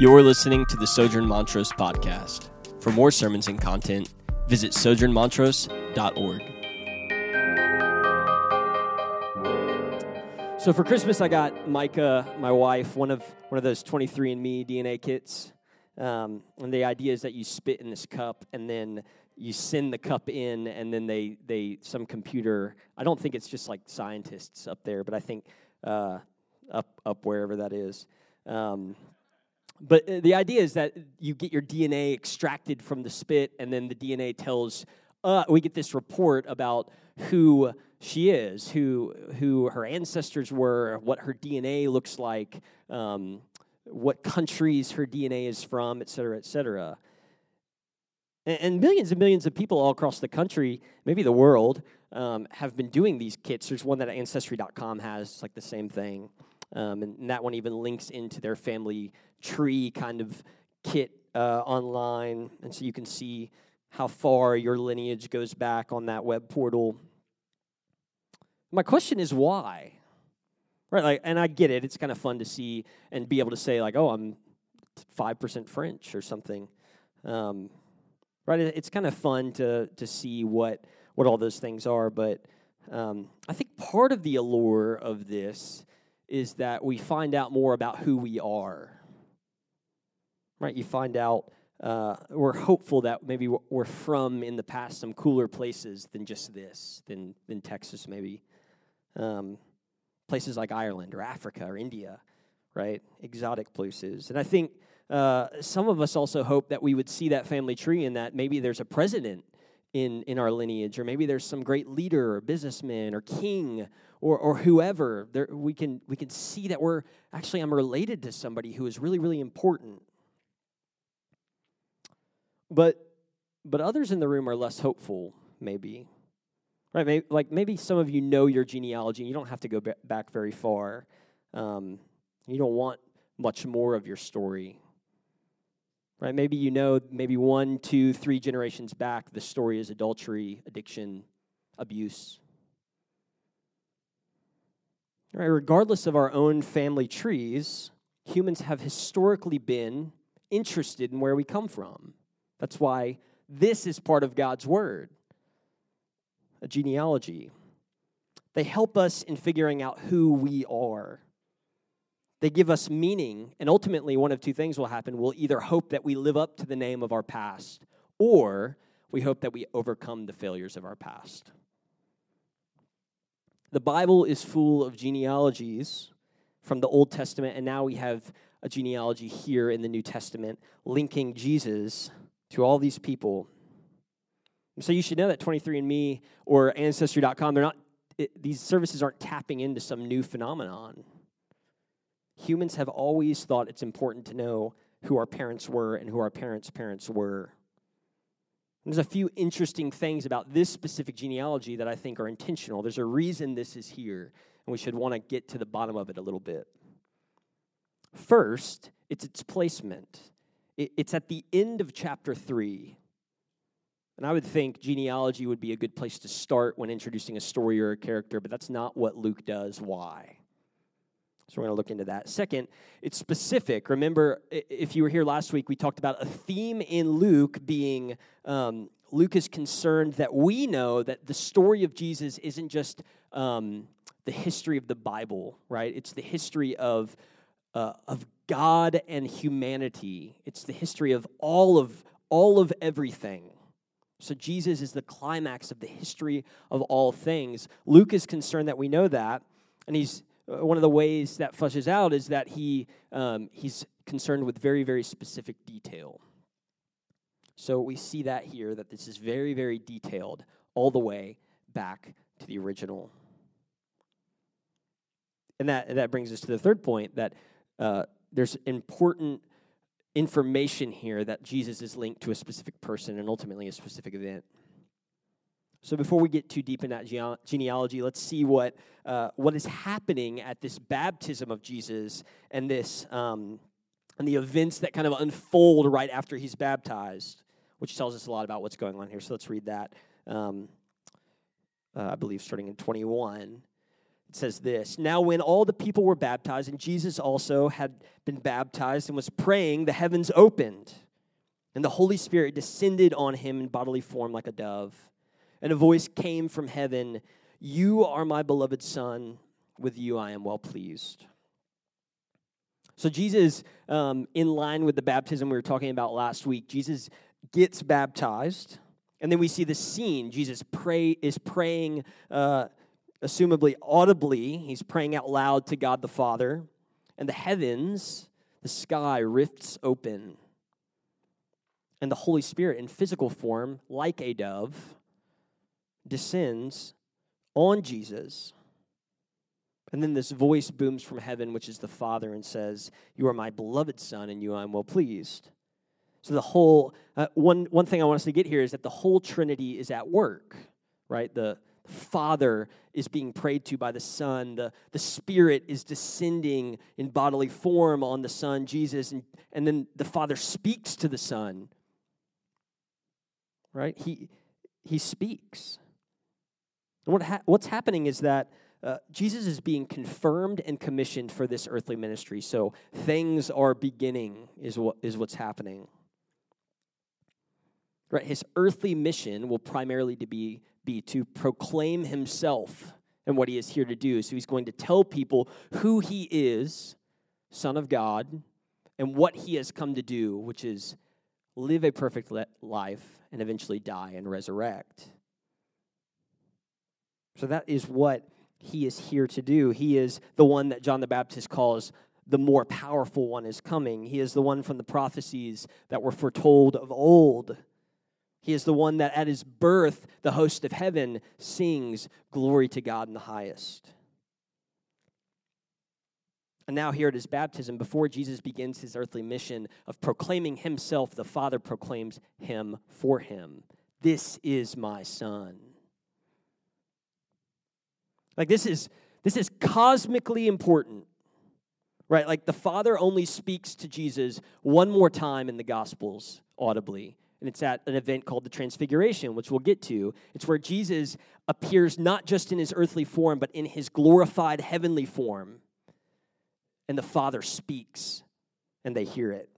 You're listening to the Sojourn Montrose podcast. For more sermons and content, visit sojournmontrose.org. So for Christmas, I got Micah, my wife, one of those 23andMe DNA kits. And the idea is that you spit in this cup, and then you send the cup in, and then they some computer. I don't think it's just like scientists up there, but I think up wherever that is. But the idea is that you get your DNA extracted from the spit, and then the DNA tells, we get this report about who she is, who her ancestors were, what her DNA looks like, what countries her DNA is from, et cetera, et cetera. And millions of people all across the country, maybe the world, have been doing these kits. There's one that Ancestry.com has. It's like the same thing. And that one even links into their family tree kind of kit online. And so you can see how far your lineage goes back on that web portal. My question is why? Right? Like, and I get it. It's kind of fun to see and be able to say, like, oh, I'm 5% French or something. Right? It's kind of fun to see what all those things are. But I think part of the allure of this is that we find out more about who we are, right? You find out, we're hopeful that maybe we're from, in the past, some cooler places than just this, than Texas maybe. Places like Ireland or Africa or India, right? Exotic places. And I think some of us also hope that we would see that family tree and that maybe there's a president in our lineage, or maybe there's some great leader or businessman or king or whoever. There, we can see that we're actually, I'm related to somebody who is really, really important. But others in the room are less hopeful, maybe. Right? Maybe some of you know your genealogy, and you don't have to go back very far. You don't want much more of your story. Right? Maybe you know, maybe 1, 2, 3 generations back, the story is adultery, addiction, abuse. Right? Regardless of our own family trees, humans have historically been interested in where we come from. That's why this is part of God's word, a genealogy. They help us in figuring out who we are. They give us meaning, and ultimately one of two things will happen. We'll either hope that we live up to the name of our past, or we hope that we overcome the failures of our past. The Bible is full of genealogies from the Old Testament, and now we have a genealogy here in the New Testament linking Jesus to all these people. And so you should know that 23andMe or Ancestry.com, these services aren't tapping into some new phenomenon. Humans have always thought it's important to know who our parents were and who our parents' parents were. And there's a few interesting things about this specific genealogy that I think are intentional. There's a reason this is here, and we should want to get to the bottom of it a little bit. First, it's its placement. It's at the end of chapter 3. And I would think genealogy would be a good place to start when introducing a story or a character, but that's not what Luke does. Why? So we're going to look into that. Second, it's specific. Remember, if you were here last week, we talked about a theme in Luke being Luke is concerned that we know that the story of Jesus isn't just the history of the Bible, right? It's the history of God and humanity. It's the history of all of everything. So Jesus is the climax of the history of all things. Luke is concerned that we know that, and he's one of the ways that fleshes out is that he's concerned with very, very specific detail. So we see that here, that this is very, very detailed all the way back to the original. And that brings us to the third point, that there's important information here that Jesus is linked to a specific person and ultimately a specific event. So before we get too deep in that genealogy, let's see what is happening at this baptism of Jesus and this and the events that kind of unfold right after he's baptized, which tells us a lot about what's going on here. So let's read that, I believe, starting in 21. It says this, "Now when all the people were baptized, and Jesus also had been baptized and was praying, the heavens opened, and the Holy Spirit descended on him in bodily form like a dove. And a voice came from heaven, 'You are my beloved Son, with you I am well pleased.'" So Jesus, in line with the baptism we were talking about last week, Jesus gets baptized, and then we see this scene. Jesus is praying, assumably audibly. He's praying out loud to God the Father, and the heavens, the sky rifts open, and the Holy Spirit, in physical form, like a dove, descends on Jesus. And then this voice booms from heaven, which is the Father, and says, "You are my beloved Son, and you I am well pleased." So the whole, one thing I want us to get here is that the whole Trinity is at work, right? The Father is being prayed to by the Son. The Spirit is descending in bodily form on the Son, Jesus, and then the Father speaks to the Son, right? He speaks. And what's happening is that Jesus is being confirmed and commissioned for this earthly ministry. So things are beginning is what's happening. Right, his earthly mission will primarily to be to proclaim himself and what he is here to do. So he's going to tell people who he is, Son of God, and what he has come to do, which is live a perfect life and eventually die and resurrect. So that is what he is here to do. He is the one that John the Baptist calls the more powerful one is coming. He is the one from the prophecies that were foretold of old. He is the one that at his birth, the host of heaven sings glory to God in the highest. And now here at his baptism, before Jesus begins his earthly mission of proclaiming himself, the Father proclaims him for him. "This is my Son." Like this is cosmically important, right? Like the Father only speaks to Jesus one more time in the Gospels audibly, and it's at an event called the Transfiguration, which we'll get to. It's where Jesus appears not just in his earthly form, but in his glorified heavenly form, and the Father speaks, and they hear it.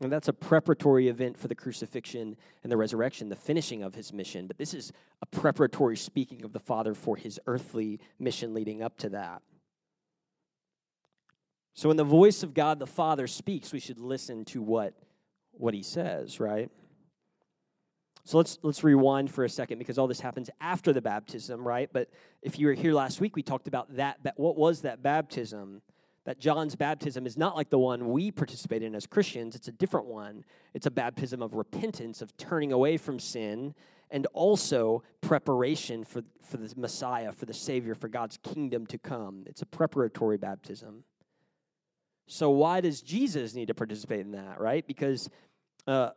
And that's a preparatory event for the crucifixion and the resurrection, the finishing of his mission. But this is a preparatory speaking of the Father for his earthly mission leading up to that. So when the voice of God the Father speaks, we should listen to what he says, right? So let's rewind for a second, because all this happens after the baptism, right? But if you were here last week, we talked about that. What was that baptism? That John's baptism is not like the one we participate in as Christians. It's a different one. It's a baptism of repentance, of turning away from sin, and also preparation for the Messiah, for the Savior, for God's kingdom to come. It's a preparatory baptism. So why does Jesus need to participate in that, right? Because I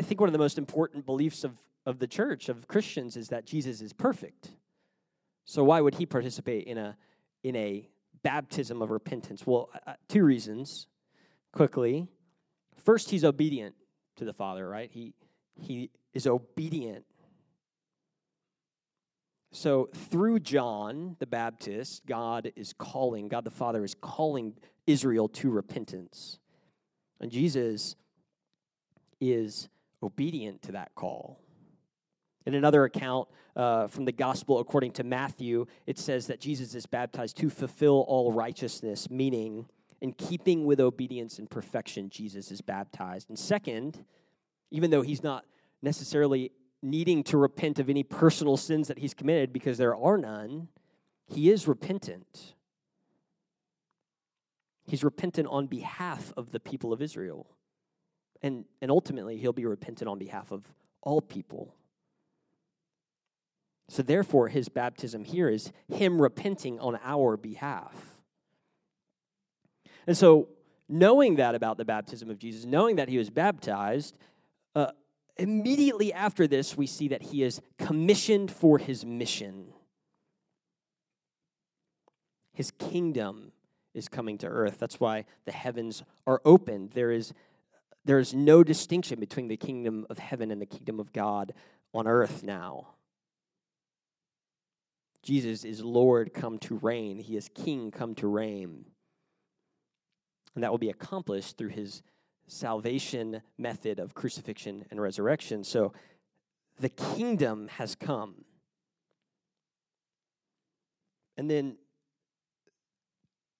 think one of the most important beliefs of the church, of Christians, is that Jesus is perfect. So why would he participate in a baptism of repentance? Well, two reasons, quickly. First, he's obedient to the Father, right? He is obedient. So through John the Baptist, God the Father is calling Israel to repentance. And Jesus is obedient to that call. In another account from the Gospel according to Matthew, it says that Jesus is baptized to fulfill all righteousness, meaning in keeping with obedience and perfection, Jesus is baptized. And second, even though he's not necessarily needing to repent of any personal sins that he's committed, because there are none, he is repentant. He's repentant on behalf of the people of Israel. And ultimately, he'll be repentant on behalf of all people. So therefore, his baptism here is him repenting on our behalf. And so, knowing that about the baptism of Jesus, knowing that he was baptized, immediately after this, we see that he is commissioned for his mission. His kingdom is coming to earth. That's why the heavens are opened. There is no distinction between the kingdom of heaven and the kingdom of God on earth now. Jesus is Lord come to reign. He is King come to reign. And that will be accomplished through his salvation method of crucifixion and resurrection. So the kingdom has come. And then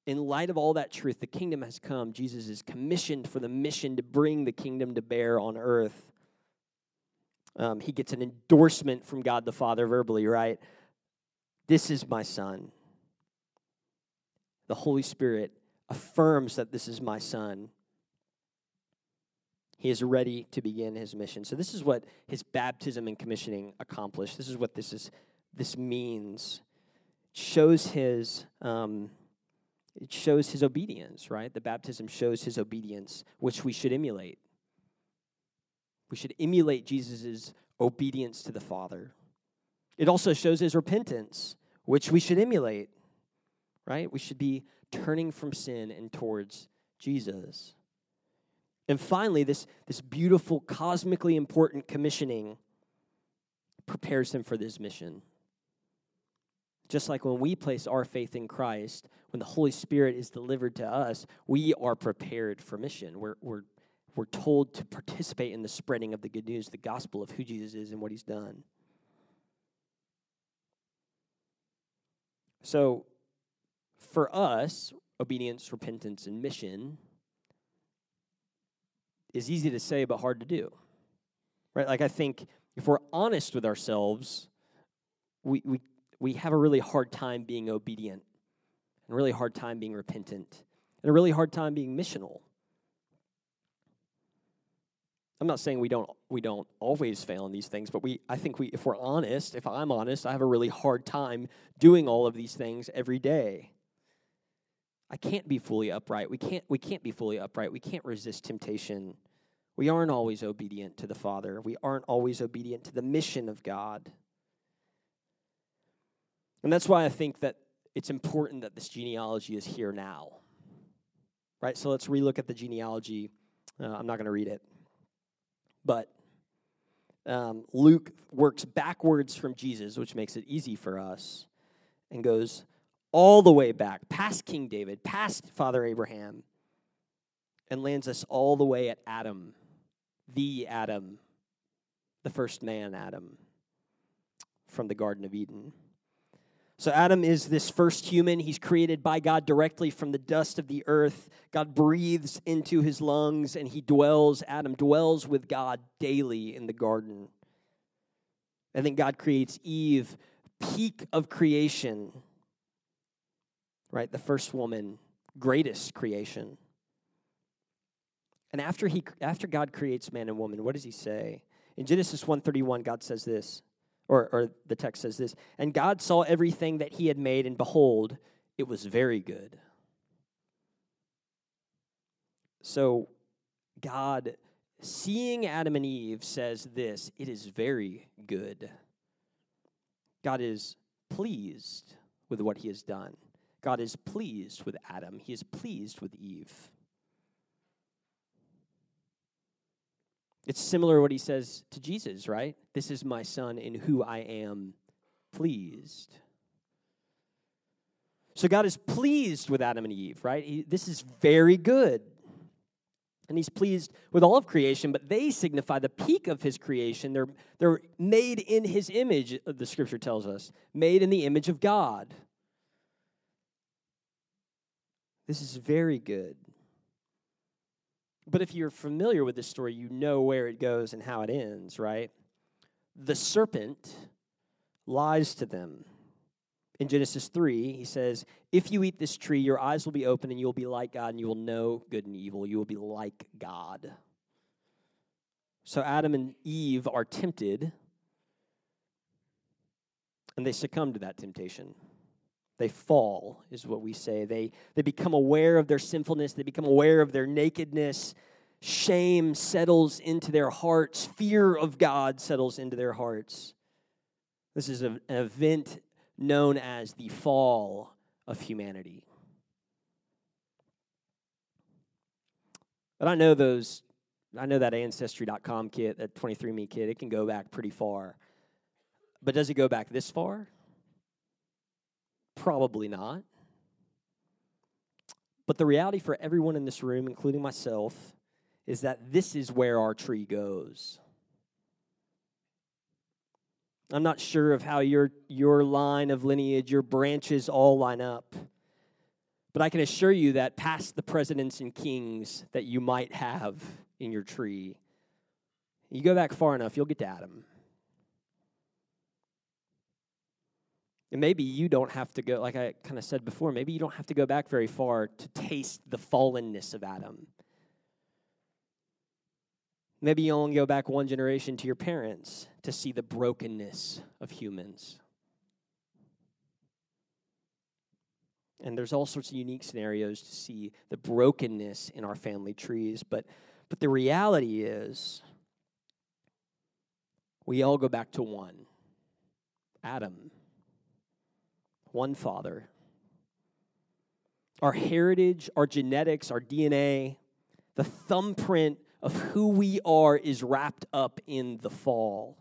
in light of all that truth, the kingdom has come. Jesus is commissioned for the mission to bring the kingdom to bear on earth. He gets an endorsement from God the Father verbally, right? This is my son. The Holy Spirit affirms that this is my son. He is ready to begin his mission. So this is what his baptism and commissioning accomplished. This is what this means. It shows his obedience, right? The baptism shows his obedience, which we should emulate. We should emulate Jesus' obedience to the Father. It also shows his repentance, which we should emulate, right? We should be turning from sin and towards Jesus. And finally, this beautiful, cosmically important commissioning prepares him for this mission. Just like when we place our faith in Christ, when the Holy Spirit is delivered to us, we are prepared for mission. We're told to participate in the spreading of the good news, the gospel of who Jesus is and what he's done. So, for us, obedience, repentance, and mission is easy to say but hard to do, right? Like, I think if we're honest with ourselves, we have a really hard time being obedient, and a really hard time being repentant, and a really hard time being missional. I'm not saying we don't always fail in these things, but if we're honest, if I'm honest, I have a really hard time doing all of these things every day. I can't be fully upright. We can't be fully upright. We can't resist temptation. We aren't always obedient to the Father. We aren't always obedient to the mission of God. And that's why I think that it's important that this genealogy is here now. Right? So let's relook at the genealogy. I'm not going to read it. But Luke works backwards from Jesus, which makes it easy for us, and goes all the way back, past King David, past Father Abraham, and lands us all the way at Adam, the first man Adam, from the Garden of Eden. So Adam is this first human. He's created by God directly from the dust of the earth. God breathes into his lungs, and Adam dwells with God daily in the garden. And then God creates Eve, peak of creation, right? The first woman, greatest creation. And after God creates man and woman, what does he say? In Genesis 1:31, God says this. Or the text says this, and God saw everything that he had made, and behold, it was very good. So God, seeing Adam and Eve, says this, it is very good. God is pleased with what he has done. God is pleased with Adam. He is pleased with Eve. It's similar to what he says to Jesus, right? This is my son in who I am pleased. So God is pleased with Adam and Eve, right? This is very good. And he's pleased with all of creation, but they signify the peak of his creation. They're made in his image, the scripture tells us, made in the image of God. This is very good. But if you're familiar with this story, you know where it goes and how it ends, right? The serpent lies to them. In Genesis 3, he says, if you eat this tree, your eyes will be open and you will be like God, and you will know good and evil. You will be like God. So Adam and Eve are tempted, and they succumb to that temptation. They fall, is what we say. They become aware of their sinfulness. They become aware of their nakedness. Shame settles into their hearts. Fear of God settles into their hearts. This is an event known as the fall of humanity. But I know that Ancestry.com kid, that 23andMe kid, it can go back pretty far. But does it go back this far? Probably not. But the reality for everyone in this room, including myself, is that this is where our tree goes. I'm not sure of how your line of lineage, your branches all line up. But I can assure you that past the presidents and kings that you might have in your tree, you go back far enough, you'll get to Adam. And maybe you don't have to go, like I kind of said before, maybe you don't have to go back very far to taste the fallenness of Adam. Maybe you only go back one generation to your parents to see the brokenness of humans. And there's all sorts of unique scenarios to see the brokenness in our family trees. But the reality is, we all go back to one, Adam, one father. Our heritage, our genetics, our DNA, the thumbprint of who we are is wrapped up in the fall.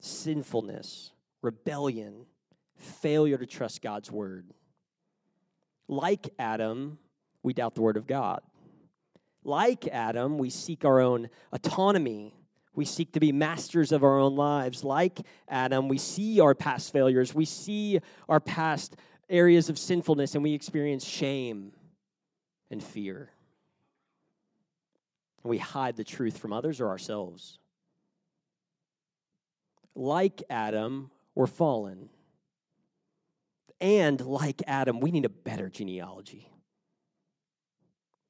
Sinfulness, rebellion, failure to trust God's word. Like Adam, we doubt the word of God. Like Adam, we seek our own autonomy. We seek to be masters of our own lives. Like Adam, we see our past failures. We see our past areas of sinfulness, and we experience shame and fear. We hide the truth from others or ourselves. Like Adam, we're fallen. And like Adam, we need a better genealogy.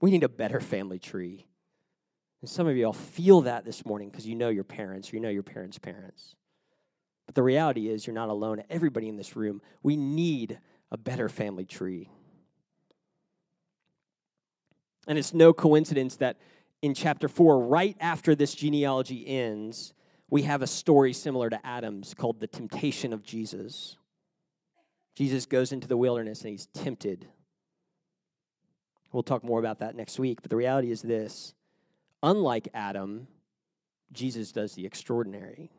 We need a better family tree. And some of you all feel that this morning because you know your parents, or you know your parents' parents. But the reality is you're not alone. Everybody in this room, we need a better family tree. And it's no coincidence that in chapter 4, right after this genealogy ends, we have a story similar to Adam's called the temptation of Jesus. Jesus goes into the wilderness and he's tempted. We'll talk more about that next week, but the reality is this. Unlike Adam, Jesus does the extraordinary.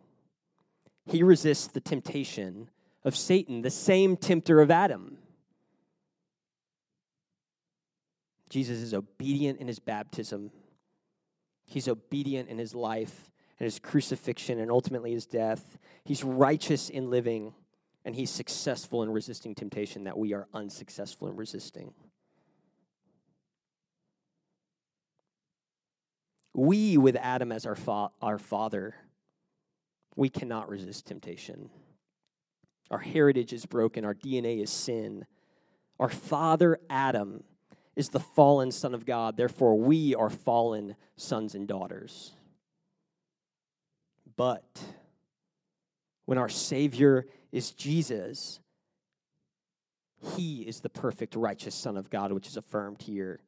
He resists the temptation of Satan, the same tempter of Adam. Jesus is obedient in his baptism. He's obedient in his life and his crucifixion and ultimately his death. He's righteous in living, and he's successful in resisting temptation that we are unsuccessful in resisting. We, with Adam as our father, we cannot resist temptation. Our heritage is broken. Our DNA is sin. Our father, Adam, is the fallen son of God. Therefore, we are fallen sons and daughters. But when our Savior is Jesus, he is the perfect, righteous son of God, which is affirmed here.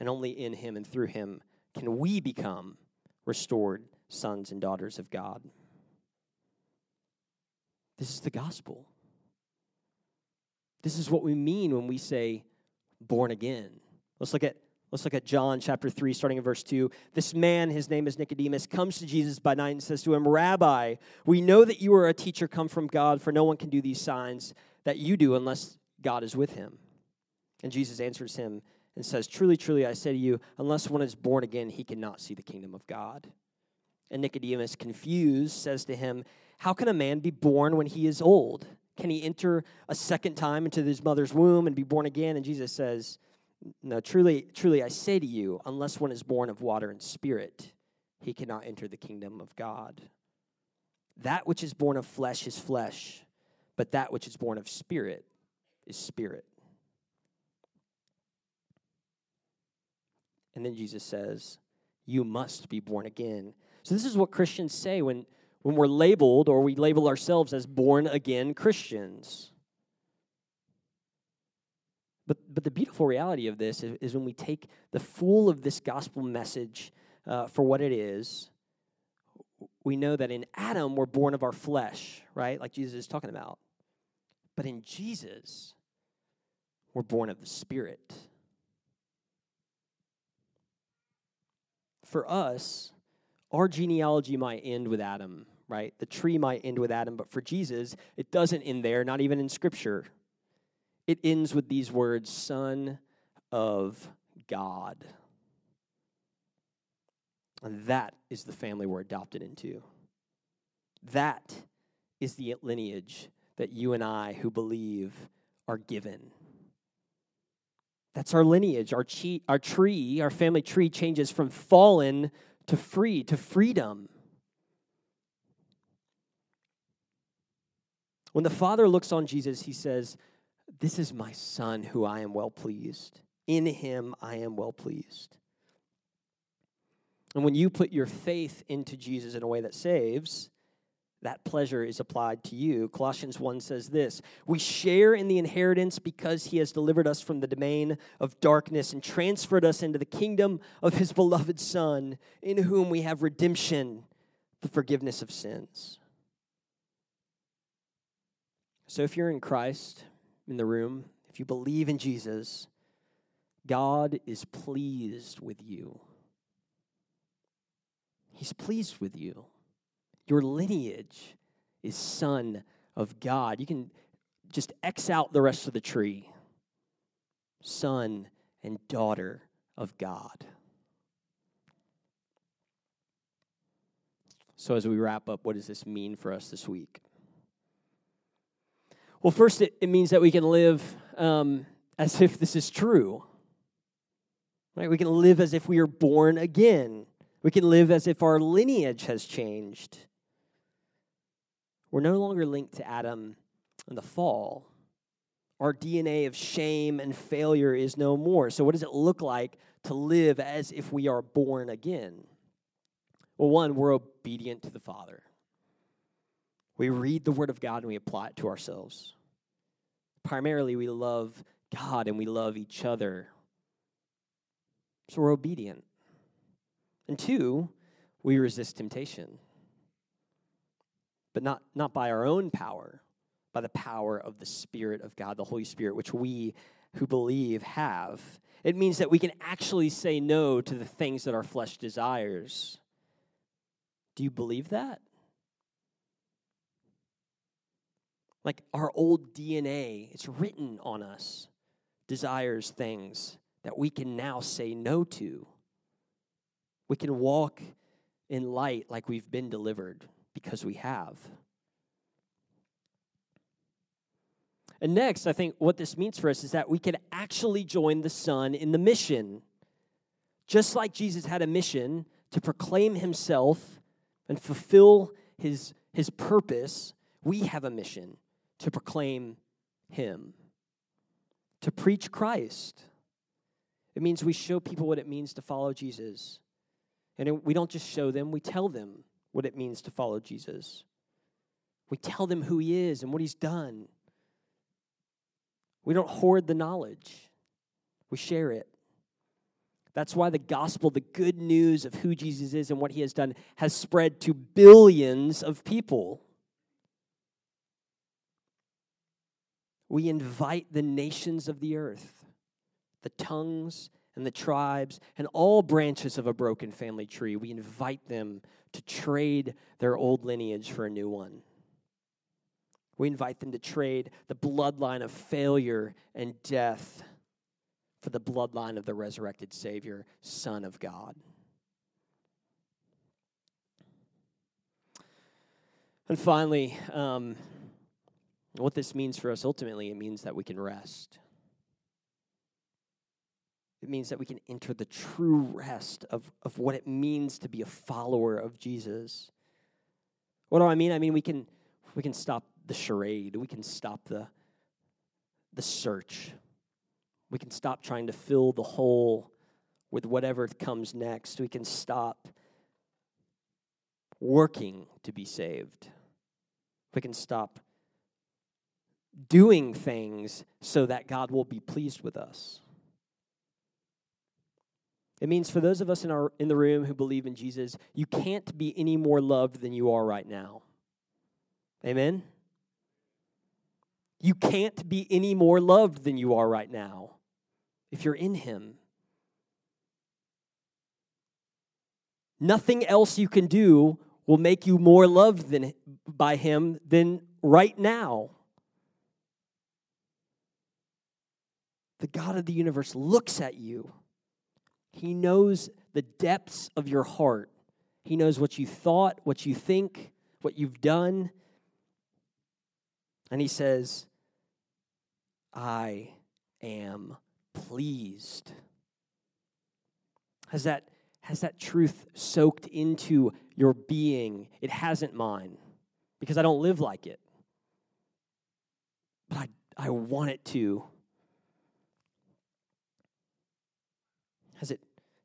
And only in him and through him can we become restored sons and daughters of God. This is the gospel. This is what we mean when we say born again. Let's look at John chapter 3, starting in verse 2. This man, his name is Nicodemus, comes to Jesus by night and says to him, "Rabbi, we know that you are a teacher come from God, for no one can do these signs that you do unless God is with him." And Jesus answers him and says, "Truly, truly, I say to you, unless one is born again, he cannot see the kingdom of God." And Nicodemus, confused, says to him, "How can a man be born when he is old? Can he enter a second time into his mother's womb and be born again?" And Jesus says, "No, truly, truly, I say to you, unless one is born of water and spirit, he cannot enter the kingdom of God. That which is born of flesh is flesh, but that which is born of spirit is spirit." And then Jesus says, "You must be born again." So this is what Christians say when we're labeled, or we label ourselves as born-again Christians. But the beautiful reality of this is when we take the full of this gospel message for what it is, we know that in Adam we're born of our flesh, right? Like Jesus is talking about. But in Jesus, we're born of the Spirit. For us, our genealogy might end with Adam, right? The tree might end with Adam, but for Jesus, it doesn't end there, not even in Scripture. It ends with these words, Son of God. And that is the family we're adopted into. That is the lineage that you and I who believe are given. That's our lineage. Our tree, our family tree changes from fallen to free, to freedom. When the Father looks on Jesus, he says, "This is my Son who I am well pleased. In him I am well pleased." And when you put your faith into Jesus in a way that saves, that pleasure is applied to you. Colossians 1 says this, "We share in the inheritance because he has delivered us from the domain of darkness and transferred us into the kingdom of his beloved Son, in whom we have redemption, the forgiveness of sins." So if you're in Christ in the room, if you believe in Jesus, God is pleased with you. He's pleased with you. Your lineage is Son of God. You can just X out the rest of the tree. Son and daughter of God. So as we wrap up, what does this mean for us this week? Well, first, it means that we can live as if this is true. Right? We can live as if we are born again. We can live as if our lineage has changed. We're no longer linked to Adam and the fall. Our DNA of shame and failure is no more. So what does it look like to live as if we are born again? Well, one, we're obedient to the Father. We read the Word of God and we apply it to ourselves. Primarily, we love God and we love each other. So we're obedient. And two, we resist temptation. But not by our own power, by the power of the Spirit of God, the Holy Spirit, which we who believe have. It means that we can actually say no to the things that our flesh desires. Do you believe that? Like our old DNA, it's written on us, desires things that we can now say no to. We can walk in light like we've been delivered because we have. And next, I think what this means for us is that we can actually join the Son in the mission. Just like Jesus had a mission to proclaim himself and fulfill his purpose, we have a mission to proclaim him, to preach Christ. It means we show people what it means to follow Jesus. And we don't just show them, we tell them what it means to follow Jesus. We tell them who he is and what he's done. We don't hoard the knowledge. We share it. That's why the gospel, the good news of who Jesus is and what he has done, has spread to billions of people. We invite the nations of the earth, the tongues and the tribes, and all branches of a broken family tree. We invite them to trade their old lineage for a new one. We invite them to trade the bloodline of failure and death for the bloodline of the resurrected Savior, Son of God. And finally, what this means for us ultimately, it means that we can rest. It means that we can enter the true rest of what it means to be a follower of Jesus. What do I mean? I mean we can stop the charade. We can stop the search. We can stop trying to fill the hole with whatever comes next. We can stop working to be saved. We can stop doing things so that God will be pleased with us. It means for those of us in the room who believe in Jesus, you can't be any more loved than you are right now. Amen? You can't be any more loved than you are right now if you're in him. Nothing else you can do will make you more loved by him than right now. The God of the universe looks at you. He knows the depths of your heart. He knows what you thought, what you think, what you've done. And he says, I am pleased. Has that truth soaked into your being? It hasn't mine, because I don't live like it. But I want it to.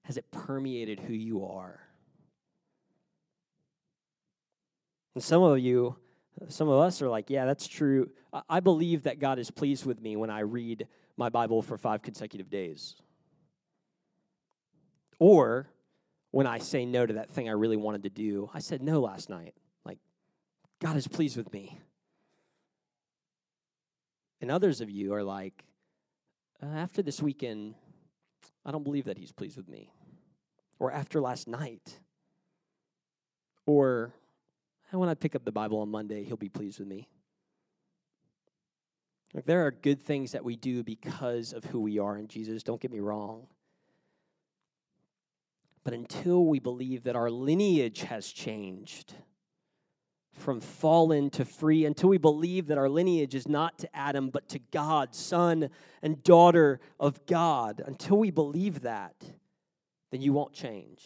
Has it permeated who you are? And some of us are like, yeah, that's true. I believe that God is pleased with me when I read my Bible for 5 consecutive days. Or when I say no to that thing I really wanted to do. I said no last night. Like, God is pleased with me. And others of you are like, after this weekend, I don't believe that he's pleased with me. Or after last night. Or when I pick up the Bible on Monday, he'll be pleased with me. Like, there are good things that we do because of who we are in Jesus. Don't get me wrong. But until we believe that our lineage has changed from fallen to free, until we believe that our lineage is not to Adam, but to God, son and daughter of God, until we believe that, then you won't change.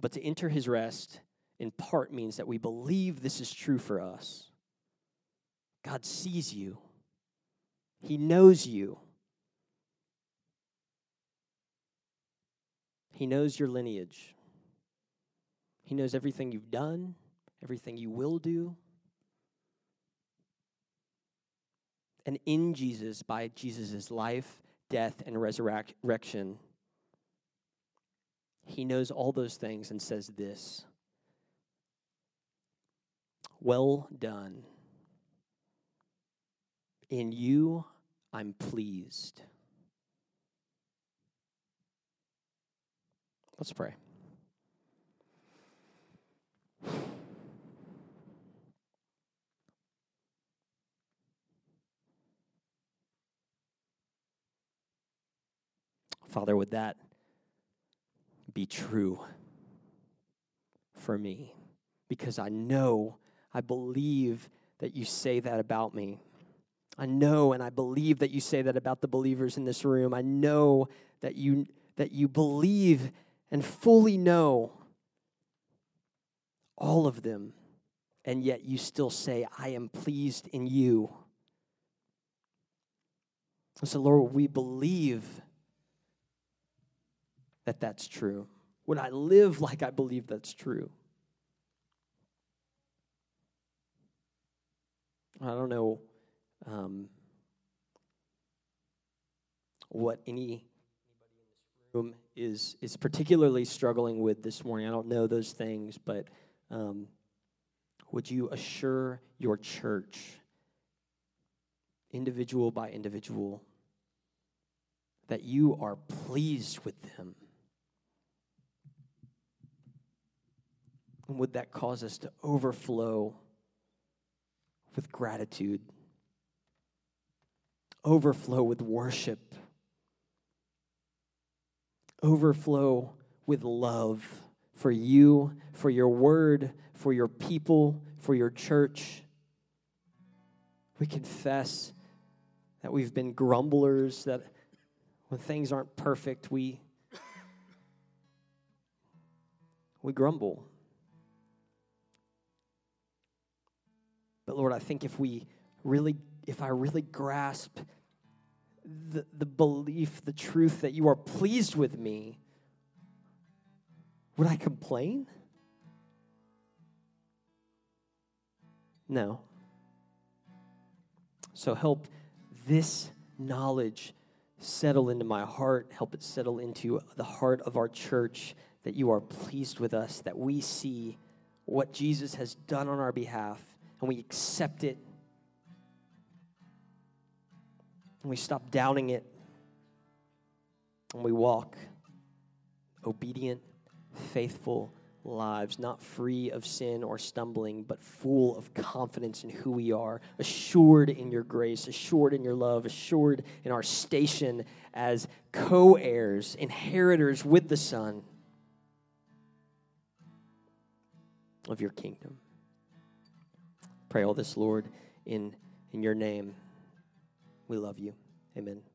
But to enter his rest, in part, means that we believe this is true for us. God sees you. He knows you. He knows your lineage. He knows everything you've done, everything you will do. And in Jesus, by Jesus' life, death, and resurrection, he knows all those things and says this: well done. In you, I'm pleased. Let's pray. Father, would that be true for me? Because I know, I believe that you say that about me. I know and I believe that you say that about the believers in this room. I know that you believe and fully know all of them, and yet you still say, I am pleased in you. And so, Lord, we believe that that's true. Would I live like I believe that's true? I don't know what anybody in this room is particularly struggling with this morning. I don't know those things, but would you assure your church, individual by individual, that you are pleased with them? And would that cause us to overflow with gratitude, overflow with worship, overflow with love for you, for your word, for your people, for your church? We confess that we've been grumblers, that when things aren't perfect, we grumble. But Lord, I think if I really grasp the belief, the truth that you are pleased with me, would I complain? No. So help this knowledge settle into my heart. Help it settle into the heart of our church, that you are pleased with us, that we see what Jesus has done on our behalf, and we accept it, and we stop doubting it, and we walk obedient faithful lives, not free of sin or stumbling, but full of confidence in who we are, assured in your grace, assured in your love, assured in our station as co-heirs, inheritors with the Son of your kingdom. Pray all this, Lord, in your name. We love you. Amen.